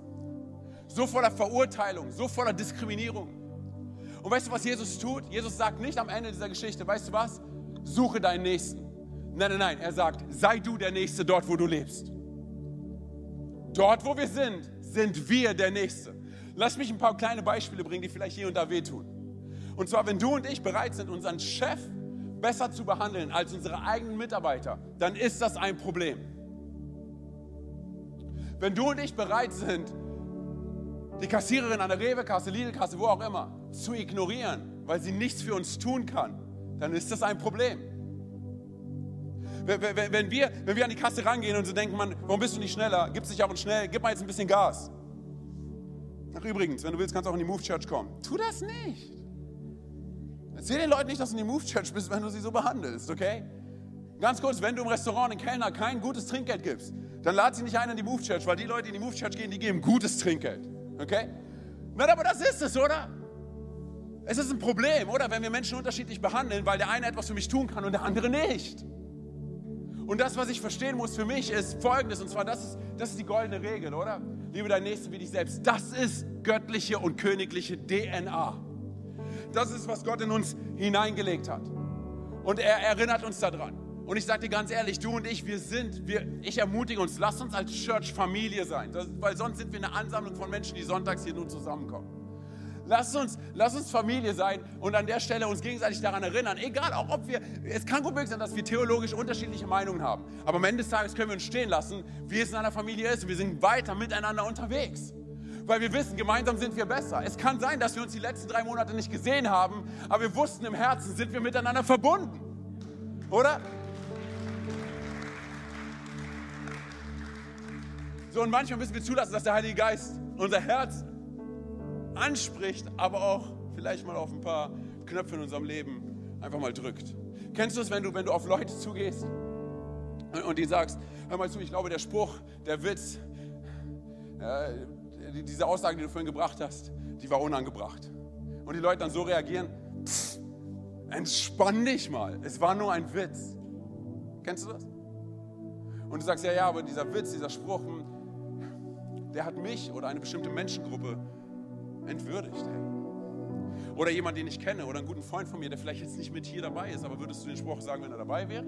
so voller Verurteilung, so voller Diskriminierung. Und weißt du, was Jesus tut? Jesus sagt nicht am Ende dieser Geschichte, weißt du was? Suche deinen Nächsten. Nein, nein, nein. Er sagt, sei du der Nächste dort, wo du lebst. Dort, wo wir sind, sind wir der Nächste. Lass mich ein paar kleine Beispiele bringen, die vielleicht hier und da wehtun. Und zwar, wenn du und ich bereit sind, unseren Chef besser zu behandeln als unsere eigenen Mitarbeiter, dann ist das ein Problem. Wenn du und ich bereit sind, die Kassiererin an der Rewe-Kasse, Lidl-Kasse, wo auch immer, zu ignorieren, weil sie nichts für uns tun kann, dann ist das ein Problem. Wenn wir, wenn wir an die Kasse rangehen und so denken, man, warum bist du nicht schneller? Gib's nicht auf und schnell, gib mal jetzt ein bisschen Gas. Ach übrigens, wenn du willst, kannst du auch in die Move Church kommen. Tu das nicht. Erzähl den Leuten nicht, dass du in die Move Church bist, wenn du sie so behandelst, okay? Ganz kurz, wenn du im Restaurant den Kellner kein gutes Trinkgeld gibst, dann lad sie nicht ein in die Move Church, weil die Leute, die in die Move Church gehen, die geben gutes Trinkgeld, okay? Na, aber das ist es, oder? Es ist ein Problem, oder? Wenn wir Menschen unterschiedlich behandeln, weil der eine etwas für mich tun kann und der andere nicht. Und das, was ich verstehen muss für mich, ist Folgendes, und zwar, das ist, das ist die goldene Regel, oder? Liebe deinen Nächsten wie dich selbst. Das ist göttliche und königliche D N A. Das ist, was Gott in uns hineingelegt hat. Und er erinnert uns daran. Und ich sage dir ganz ehrlich, du und ich, wir sind, wir, ich ermutige uns, lass uns als Church Familie sein. Das, weil sonst sind wir eine Ansammlung von Menschen, die sonntags hier nur zusammenkommen. Lass uns, lass uns Familie sein und an der Stelle uns gegenseitig daran erinnern. Egal, auch ob wir, es kann gut möglich sein, dass wir theologisch unterschiedliche Meinungen haben. Aber am Ende des Tages können wir uns stehen lassen, wie es in einer Familie ist. Wir sind weiter miteinander unterwegs. Weil wir wissen, gemeinsam sind wir besser. Es kann sein, dass wir uns die letzten drei Monate nicht gesehen haben, aber wir wussten, im Herzen sind wir miteinander verbunden. Oder? So, und manchmal müssen wir zulassen, dass der Heilige Geist unser Herz anspricht, aber auch vielleicht mal auf ein paar Knöpfe in unserem Leben einfach mal drückt. Kennst du es, wenn du, wenn du auf Leute zugehst und, und die sagst, hör mal zu, ich glaube, der Spruch, der Witz, äh, die, diese Aussage, die du vorhin gebracht hast, die war unangebracht. Und die Leute dann so reagieren, pff, entspann dich mal, es war nur ein Witz. Kennst du das? Und du sagst, ja, ja, aber dieser Witz, dieser Spruch, der hat mich oder eine bestimmte Menschengruppe entwürdigt. Ey. Oder jemand, den ich kenne, oder einen guten Freund von mir, der vielleicht jetzt nicht mit hier dabei ist, aber würdest du den Spruch sagen, wenn er dabei wäre?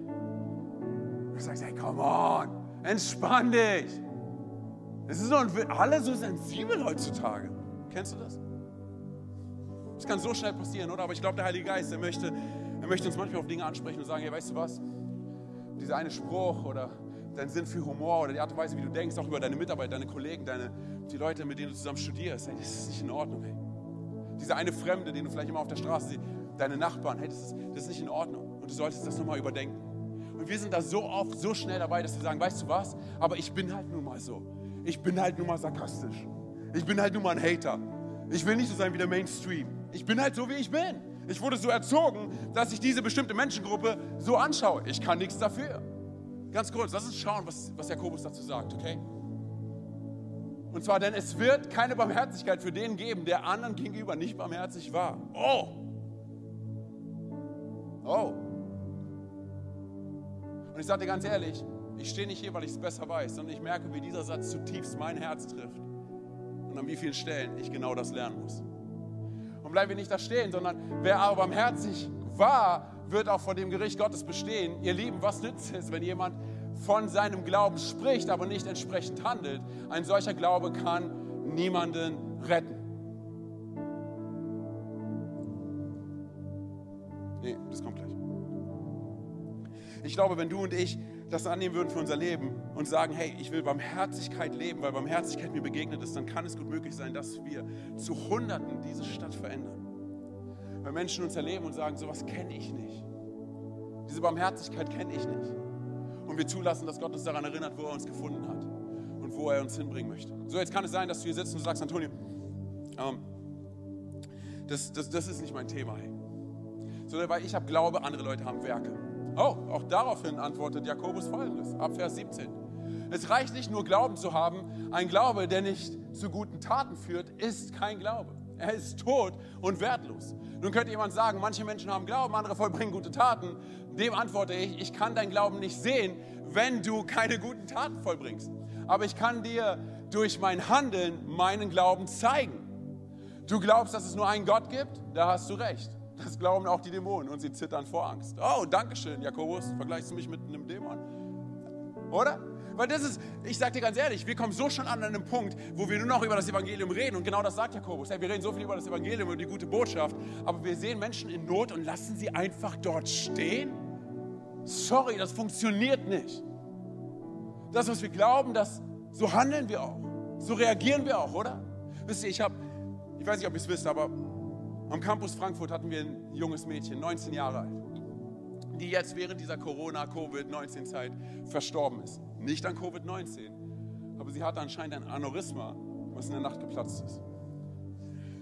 Du sagst, hey, come on, entspann dich. Es ist so ein Witz. Alle so sensibel heutzutage. Kennst du das? Das kann so schnell passieren, oder? Aber ich glaube, der Heilige Geist, der möchte, er möchte uns manchmal auf Dinge ansprechen und sagen, hey, weißt du was? Dieser eine Spruch oder dein Sinn für Humor oder die Art und Weise, wie du denkst, auch über deine Mitarbeiter, deine Kollegen, deine, die Leute, mit denen du zusammen studierst, hey, das ist nicht in Ordnung. Hey. Dieser eine Fremde, den du vielleicht immer auf der Straße siehst, deine Nachbarn, hey, das ist, das ist nicht in Ordnung. Und du solltest das nochmal überdenken. Und wir sind da so oft, so schnell dabei, dass wir sagen, weißt du was, aber ich bin halt nun mal so. Ich bin halt nun mal sarkastisch. Ich bin halt nun mal ein Hater. Ich will nicht so sein wie der Mainstream. Ich bin halt so, wie ich bin. Ich wurde so erzogen, dass ich diese bestimmte Menschengruppe so anschaue. Ich kann nichts dafür. Ganz kurz, lass uns schauen, was, was Jakobus dazu sagt, okay? Und zwar, denn es wird keine Barmherzigkeit für den geben, der anderen gegenüber nicht barmherzig war. Oh! Oh! Und ich sage dir ganz ehrlich, ich stehe nicht hier, weil ich es besser weiß, sondern ich merke, wie dieser Satz zutiefst mein Herz trifft und an wie vielen Stellen ich genau das lernen muss. Und bleiben wir nicht da stehen, sondern wer aber barmherzig war, wird auch vor dem Gericht Gottes bestehen. Ihr Lieben, was nützt es, wenn jemand von seinem Glauben spricht, aber nicht entsprechend handelt? Ein solcher Glaube kann niemanden retten. Nee, das kommt gleich. Ich glaube, wenn du und ich das annehmen würden für unser Leben und sagen, hey, ich will Barmherzigkeit leben, weil Barmherzigkeit mir begegnet ist, dann kann es gut möglich sein, dass wir zu Hunderten diese Stadt verändern. Weil Menschen uns erleben und sagen, sowas kenne ich nicht. Diese Barmherzigkeit kenne ich nicht. Und wir zulassen, dass Gott uns daran erinnert, wo er uns gefunden hat und wo er uns hinbringen möchte. So, jetzt kann es sein, dass du hier sitzt und du sagst, Antonio, ähm, das, das, das ist nicht mein Thema. Hey. So, weil ich habe Glaube, andere Leute haben Werke. Oh, auch daraufhin antwortet Jakobus Folgendes, ab Vers siebzehn. Es reicht nicht nur Glauben zu haben, ein Glaube, der nicht zu guten Taten führt, ist kein Glaube. Er ist tot und wertlos. Nun könnte jemand sagen, manche Menschen haben Glauben, andere vollbringen gute Taten. Dem antworte ich, ich kann deinen Glauben nicht sehen, wenn du keine guten Taten vollbringst. Aber ich kann dir durch mein Handeln meinen Glauben zeigen. Du glaubst, dass es nur einen Gott gibt? Da hast du recht. Das glauben auch die Dämonen und sie zittern vor Angst. Oh, danke schön, Jakobus, vergleichst du mich mit einem Dämon? Oder? Weil das ist, ich sage dir ganz ehrlich, wir kommen so schon an einem Punkt, wo wir nur noch über das Evangelium reden. Und genau das sagt Jakobus. Hey, wir reden so viel über das Evangelium und die gute Botschaft, aber wir sehen Menschen in Not und lassen sie einfach dort stehen? Sorry, das funktioniert nicht. Das, was wir glauben, das, so handeln wir auch. So reagieren wir auch, oder? Wisst ihr, ich habe, ich weiß nicht, ob ihr es wisst, aber am Campus Frankfurt hatten wir ein junges Mädchen, neunzehn Jahre alt, die jetzt während dieser Corona-Covid neunzehn Zeit verstorben ist. Nicht an Covid neunzehn, aber sie hatte anscheinend ein Aneurysma, was in der Nacht geplatzt ist.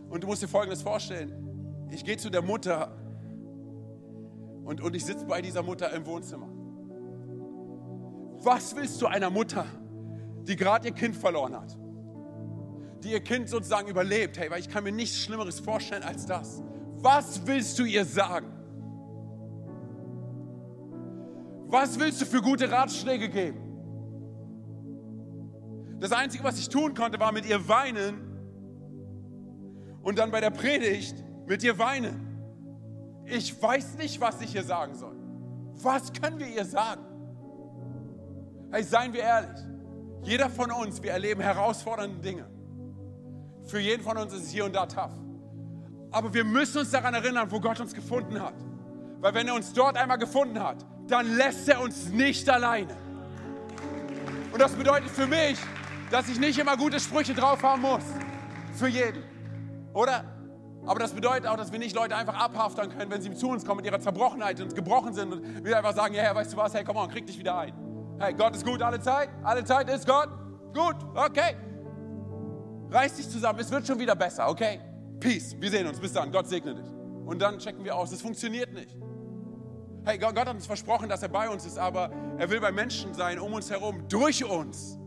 Und du musst dir Folgendes vorstellen. Ich gehe zu der Mutter und, und ich sitze bei dieser Mutter im Wohnzimmer. Was willst du einer Mutter, die gerade ihr Kind verloren hat? Die ihr Kind sozusagen überlebt. Hey, weil ich kann mir nichts Schlimmeres vorstellen als das. Was willst du ihr sagen? Was willst du für gute Ratschläge geben? Das Einzige, was ich tun konnte, war mit ihr weinen und dann bei der Predigt mit ihr weinen. Ich weiß nicht, was ich ihr sagen soll. Was können wir ihr sagen? Hey, seien wir ehrlich. Jeder von uns, wir erleben herausfordernde Dinge. Für jeden von uns ist es hier und da tough. Aber wir müssen uns daran erinnern, wo Gott uns gefunden hat. Weil wenn er uns dort einmal gefunden hat, dann lässt er uns nicht alleine. Und das bedeutet für mich, dass ich nicht immer gute Sprüche drauf haben muss. Für jeden. Oder? Aber das bedeutet auch, dass wir nicht Leute einfach abhaftern können, wenn sie zu uns kommen mit ihrer Zerbrochenheit und gebrochen sind und wir einfach sagen, ja, yeah, weißt du was, hey, komm mal, krieg dich wieder ein. Hey, Gott ist gut alle Zeit, alle Zeit ist Gott. gut, okay. Reiß dich zusammen, es wird schon wieder besser, okay? Peace, wir sehen uns, bis dann, Gott segne dich. Und dann checken wir aus, es funktioniert nicht. Hey, Gott hat uns versprochen, dass er bei uns ist, aber er will bei Menschen sein, um uns herum, durch uns.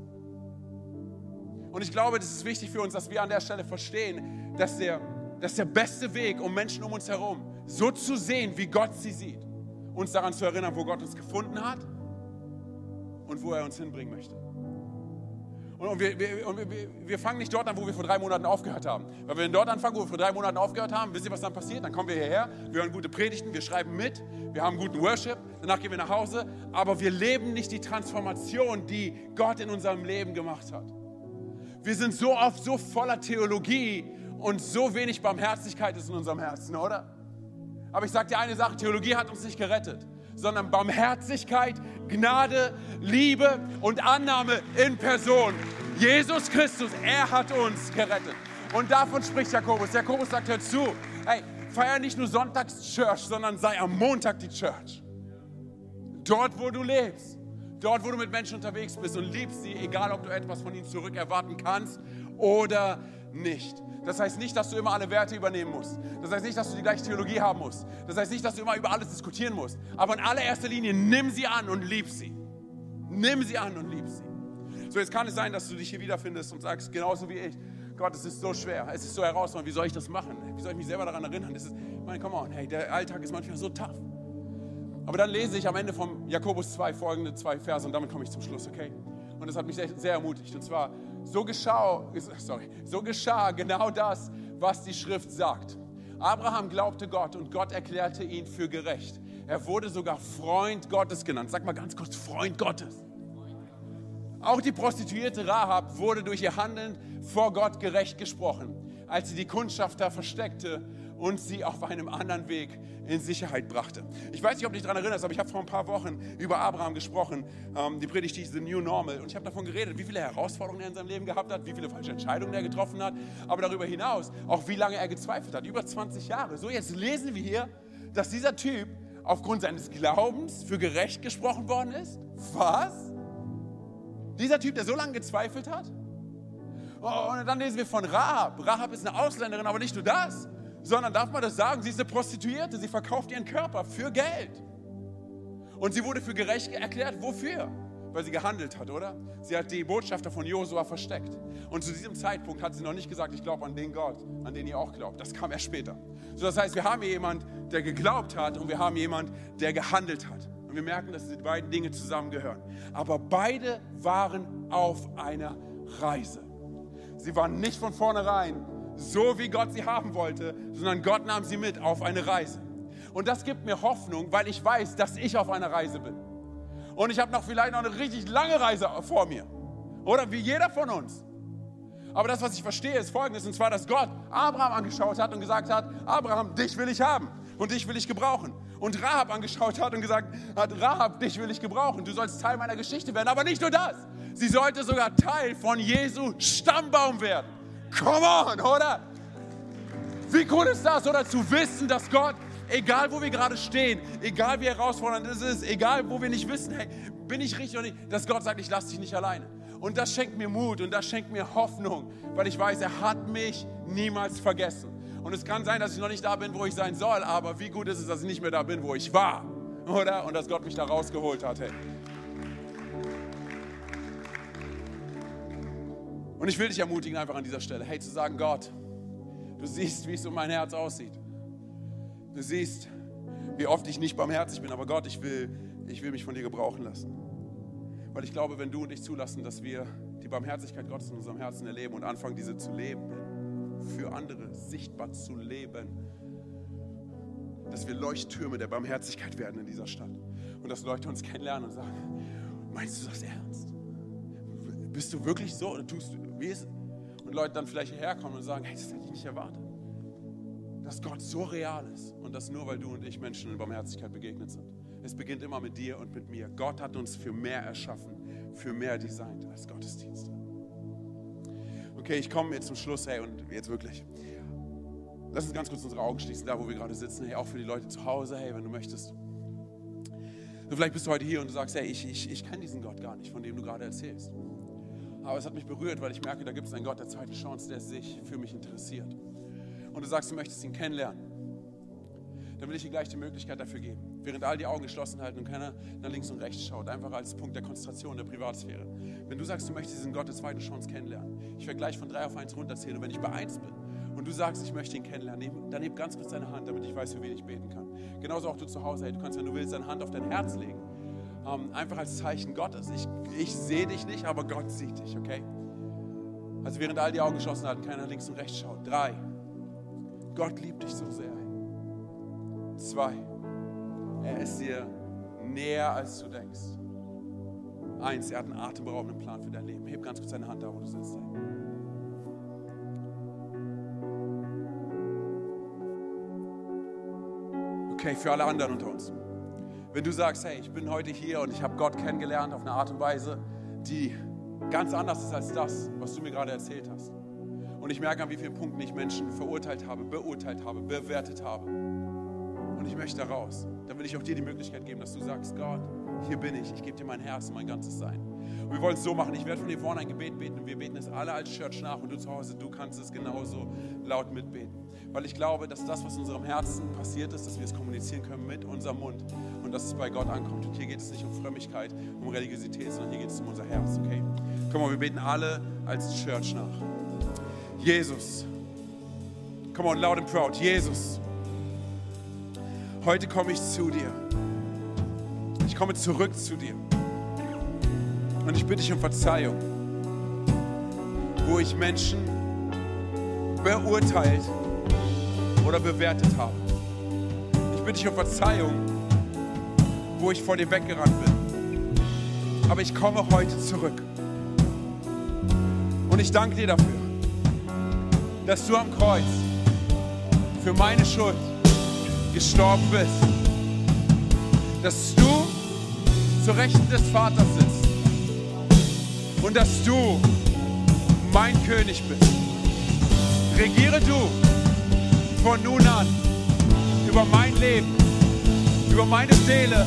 Und ich glaube, das ist wichtig für uns, dass wir an der Stelle verstehen, dass der, dass der beste Weg, um Menschen um uns herum so zu sehen, wie Gott sie sieht, uns daran zu erinnern, wo Gott uns gefunden hat und wo er uns hinbringen möchte. Und wir, wir, und wir, wir fangen nicht dort an, wo wir vor drei Monaten aufgehört haben. Weil wenn wir dort anfangen, wo wir vor drei Monaten aufgehört haben, wisst ihr, was dann passiert? Dann kommen wir hierher, wir hören gute Predigten, wir schreiben mit, wir haben guten Worship, danach gehen wir nach Hause, aber wir leben nicht die Transformation, die Gott in unserem Leben gemacht hat. Wir sind so oft so voller Theologie und so wenig Barmherzigkeit ist in unserem Herzen, oder? Aber ich sage dir eine Sache, Theologie hat uns nicht gerettet, sondern Barmherzigkeit, Gnade, Liebe und Annahme in Person. Jesus Christus, er hat uns gerettet. Und davon spricht Jakobus. Jakobus sagt, hör zu, hey, feier nicht nur sonntags Church, sondern sei am Montag die Church. Dort, wo du lebst, dort, wo du mit Menschen unterwegs bist und liebst sie, egal ob du etwas von ihnen zurück erwarten kannst oder nicht. Das heißt nicht, dass du immer alle Werte übernehmen musst. Das heißt nicht, dass du die gleiche Theologie haben musst. Das heißt nicht, dass du immer über alles diskutieren musst. Aber in allererster Linie, nimm sie an und lieb sie. Nimm sie an und lieb sie. So, jetzt kann es sein, dass du dich hier wiederfindest und sagst, genauso wie ich, Gott, es ist so schwer, es ist so herausfordernd, wie soll ich das machen? Wie soll ich mich selber daran erinnern? Das ist, ich meine, come on, hey, der Alltag ist manchmal so tough. Aber dann lese ich am Ende von Jakobus zwei folgende zwei Verse und damit komme ich zum Schluss, okay? Und das hat mich sehr ermutigt. Und zwar, so geschah, sorry, so geschah genau das, was die Schrift sagt. Abraham glaubte Gott und Gott erklärte ihn für gerecht. Er wurde sogar Freund Gottes genannt. Sag mal ganz kurz, Freund Gottes. Auch die Prostituierte Rahab wurde durch ihr Handeln vor Gott gerecht gesprochen, als sie die Kundschafter versteckte und sie auf einem anderen Weg in Sicherheit brachte. Ich weiß nicht, ob du dich daran erinnerst, aber ich habe vor ein paar Wochen über Abraham gesprochen, ähm, die Predigt hieß The New Normal, und ich habe davon geredet, wie viele Herausforderungen er in seinem Leben gehabt hat, wie viele falsche Entscheidungen er getroffen hat, aber darüber hinaus auch, wie lange er gezweifelt hat, über zwanzig Jahre. So, jetzt lesen wir hier, dass dieser Typ aufgrund seines Glaubens für gerecht gesprochen worden ist. Was? Dieser Typ, der so lange gezweifelt hat? Und dann lesen wir von Rahab. Rahab ist eine Ausländerin, aber nicht nur das, sondern darf man das sagen, sie ist eine Prostituierte, sie verkauft ihren Körper für Geld. Und sie wurde für gerecht erklärt, wofür? Weil sie gehandelt hat, oder? Sie hat die Botschafter von Josua versteckt. Und zu diesem Zeitpunkt hat sie noch nicht gesagt, ich glaube an den Gott, an den ihr auch glaubt. Das kam erst später. So, das heißt, wir haben hier jemanden, der geglaubt hat, und wir haben jemanden, der gehandelt hat. Und wir merken, dass diese beiden Dinge zusammengehören. Aber beide waren auf einer Reise. Sie waren nicht von vornherein so wie Gott sie haben wollte, sondern Gott nahm sie mit auf eine Reise. Und das gibt mir Hoffnung, weil ich weiß, dass ich auf einer Reise bin. Und ich habe noch vielleicht noch eine richtig lange Reise vor mir. Oder wie jeder von uns. Aber das, was ich verstehe, ist Folgendes. Und zwar, dass Gott Abraham angeschaut hat und gesagt hat, Abraham, dich will ich haben und dich will ich gebrauchen. Und Rahab angeschaut hat und gesagt hat, Rahab, dich will ich gebrauchen. Du sollst Teil meiner Geschichte werden. Aber nicht nur das. Sie sollte sogar Teil von Jesu Stammbaum werden. Come on, oder? Wie cool ist das, oder? Zu wissen, dass Gott, egal wo wir gerade stehen, egal wie herausfordernd es ist, egal wo wir nicht wissen, hey, bin ich richtig oder nicht, dass Gott sagt, ich lasse dich nicht alleine. Und das schenkt mir Mut und das schenkt mir Hoffnung, weil ich weiß, er hat mich niemals vergessen. Und es kann sein, dass ich noch nicht da bin, wo ich sein soll, aber wie gut ist es, dass ich nicht mehr da bin, wo ich war, oder? Und dass Gott mich da rausgeholt hat, hey. Und ich will dich ermutigen, einfach an dieser Stelle, hey, zu sagen, Gott, du siehst, wie es um mein Herz aussieht. Du siehst, wie oft ich nicht barmherzig bin, aber Gott, ich will, ich will mich von dir gebrauchen lassen. Weil ich glaube, wenn du und ich zulassen, dass wir die Barmherzigkeit Gottes in unserem Herzen erleben und anfangen, diese zu leben, für andere sichtbar zu leben, dass wir Leuchttürme der Barmherzigkeit werden in dieser Stadt. Und dass Leute uns kennenlernen und sagen, meinst du das ernst? Bist du wirklich so? Oder tust du, wie ist es? Und Leute dann vielleicht hierher kommen und sagen, hey, das hätte ich nicht erwartet. Dass Gott so real ist und das nur, weil du und ich Menschen in Barmherzigkeit begegnet sind. Es beginnt immer mit dir und mit mir. Gott hat uns für mehr erschaffen, für mehr designt als Gottesdienste. Okay, ich komme jetzt zum Schluss, hey, und jetzt wirklich. Lass uns ganz kurz unsere Augen schließen, da wo wir gerade sitzen, hey, auch für die Leute zu Hause, hey, wenn du möchtest. Und vielleicht bist du heute hier und du sagst, hey, ich, ich, ich kenne diesen Gott gar nicht, von dem du gerade erzählst. Aber es hat mich berührt, weil ich merke, da gibt es einen Gott der zweiten Chance, der sich für mich interessiert. Und du sagst, du möchtest ihn kennenlernen. Dann will ich dir gleich die Möglichkeit dafür geben. Während all die Augen geschlossen halten und keiner nach links und rechts schaut. Einfach als Punkt der Konzentration, der Privatsphäre. Wenn du sagst, du möchtest diesen Gott der zweiten Chance kennenlernen. Ich werde gleich von drei auf eins runterzählen. Und wenn ich bei eins bin und du sagst, ich möchte ihn kennenlernen, dann heb ganz kurz deine Hand, damit ich weiß, für wen ich beten kann. Genauso auch du zu Hause. Du kannst, wenn du willst, deine Hand auf dein Herz legen. Einfach als Zeichen Gottes. Ich, ich sehe dich nicht, aber Gott sieht dich, okay? Also während all die Augen geschlossen halten, keiner nach links und rechts schaut. Drei. Gott liebt dich so sehr. Zwei. Er ist dir näher, als du denkst. Eins. Er hat einen atemberaubenden Plan für dein Leben. Heb ganz kurz deine Hand da, wo du sitzt. Okay, für alle anderen unter uns. Wenn du sagst, hey, ich bin heute hier und ich habe Gott kennengelernt auf eine Art und Weise, die ganz anders ist als das, was du mir gerade erzählt hast. Und ich merke, an wie vielen Punkten ich Menschen verurteilt habe, beurteilt habe, bewertet habe. Und ich möchte da raus. Dann will ich auch dir die Möglichkeit geben, dass du sagst, Gott, hier bin ich. Ich gebe dir mein Herz und mein ganzes Sein. Und wir wollen es so machen. Ich werde von dir vorne ein Gebet beten und wir beten es alle als Church nach. Und du zu Hause, du kannst es genauso laut mitbeten. Weil ich glaube, dass das, was in unserem Herzen passiert ist, dass wir es kommunizieren können mit unserem Mund. Und dass es bei Gott ankommt. Und hier geht es nicht um Frömmigkeit, um Religiosität, sondern hier geht es um unser Herz. Okay? Komm mal, wir beten alle als Church nach. Jesus. Come on, loud and proud. Jesus. Heute komme ich zu dir. Ich komme zurück zu dir. Und ich bitte dich um Verzeihung, wo ich Menschen beurteilt oder bewertet habe. Ich bitte dich um Verzeihung, wo ich vor dir weggerannt bin. Aber ich komme heute zurück. Und ich danke dir dafür, dass du am Kreuz für meine Schuld gestorben bist, dass du zur Rechten des Vaters sitzt und dass du mein König bist. Regiere du von nun an über mein Leben, über meine Seele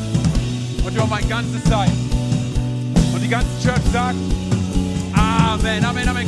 und über mein ganzes Sein. Und die ganze Church sagt Amen, Amen, Amen.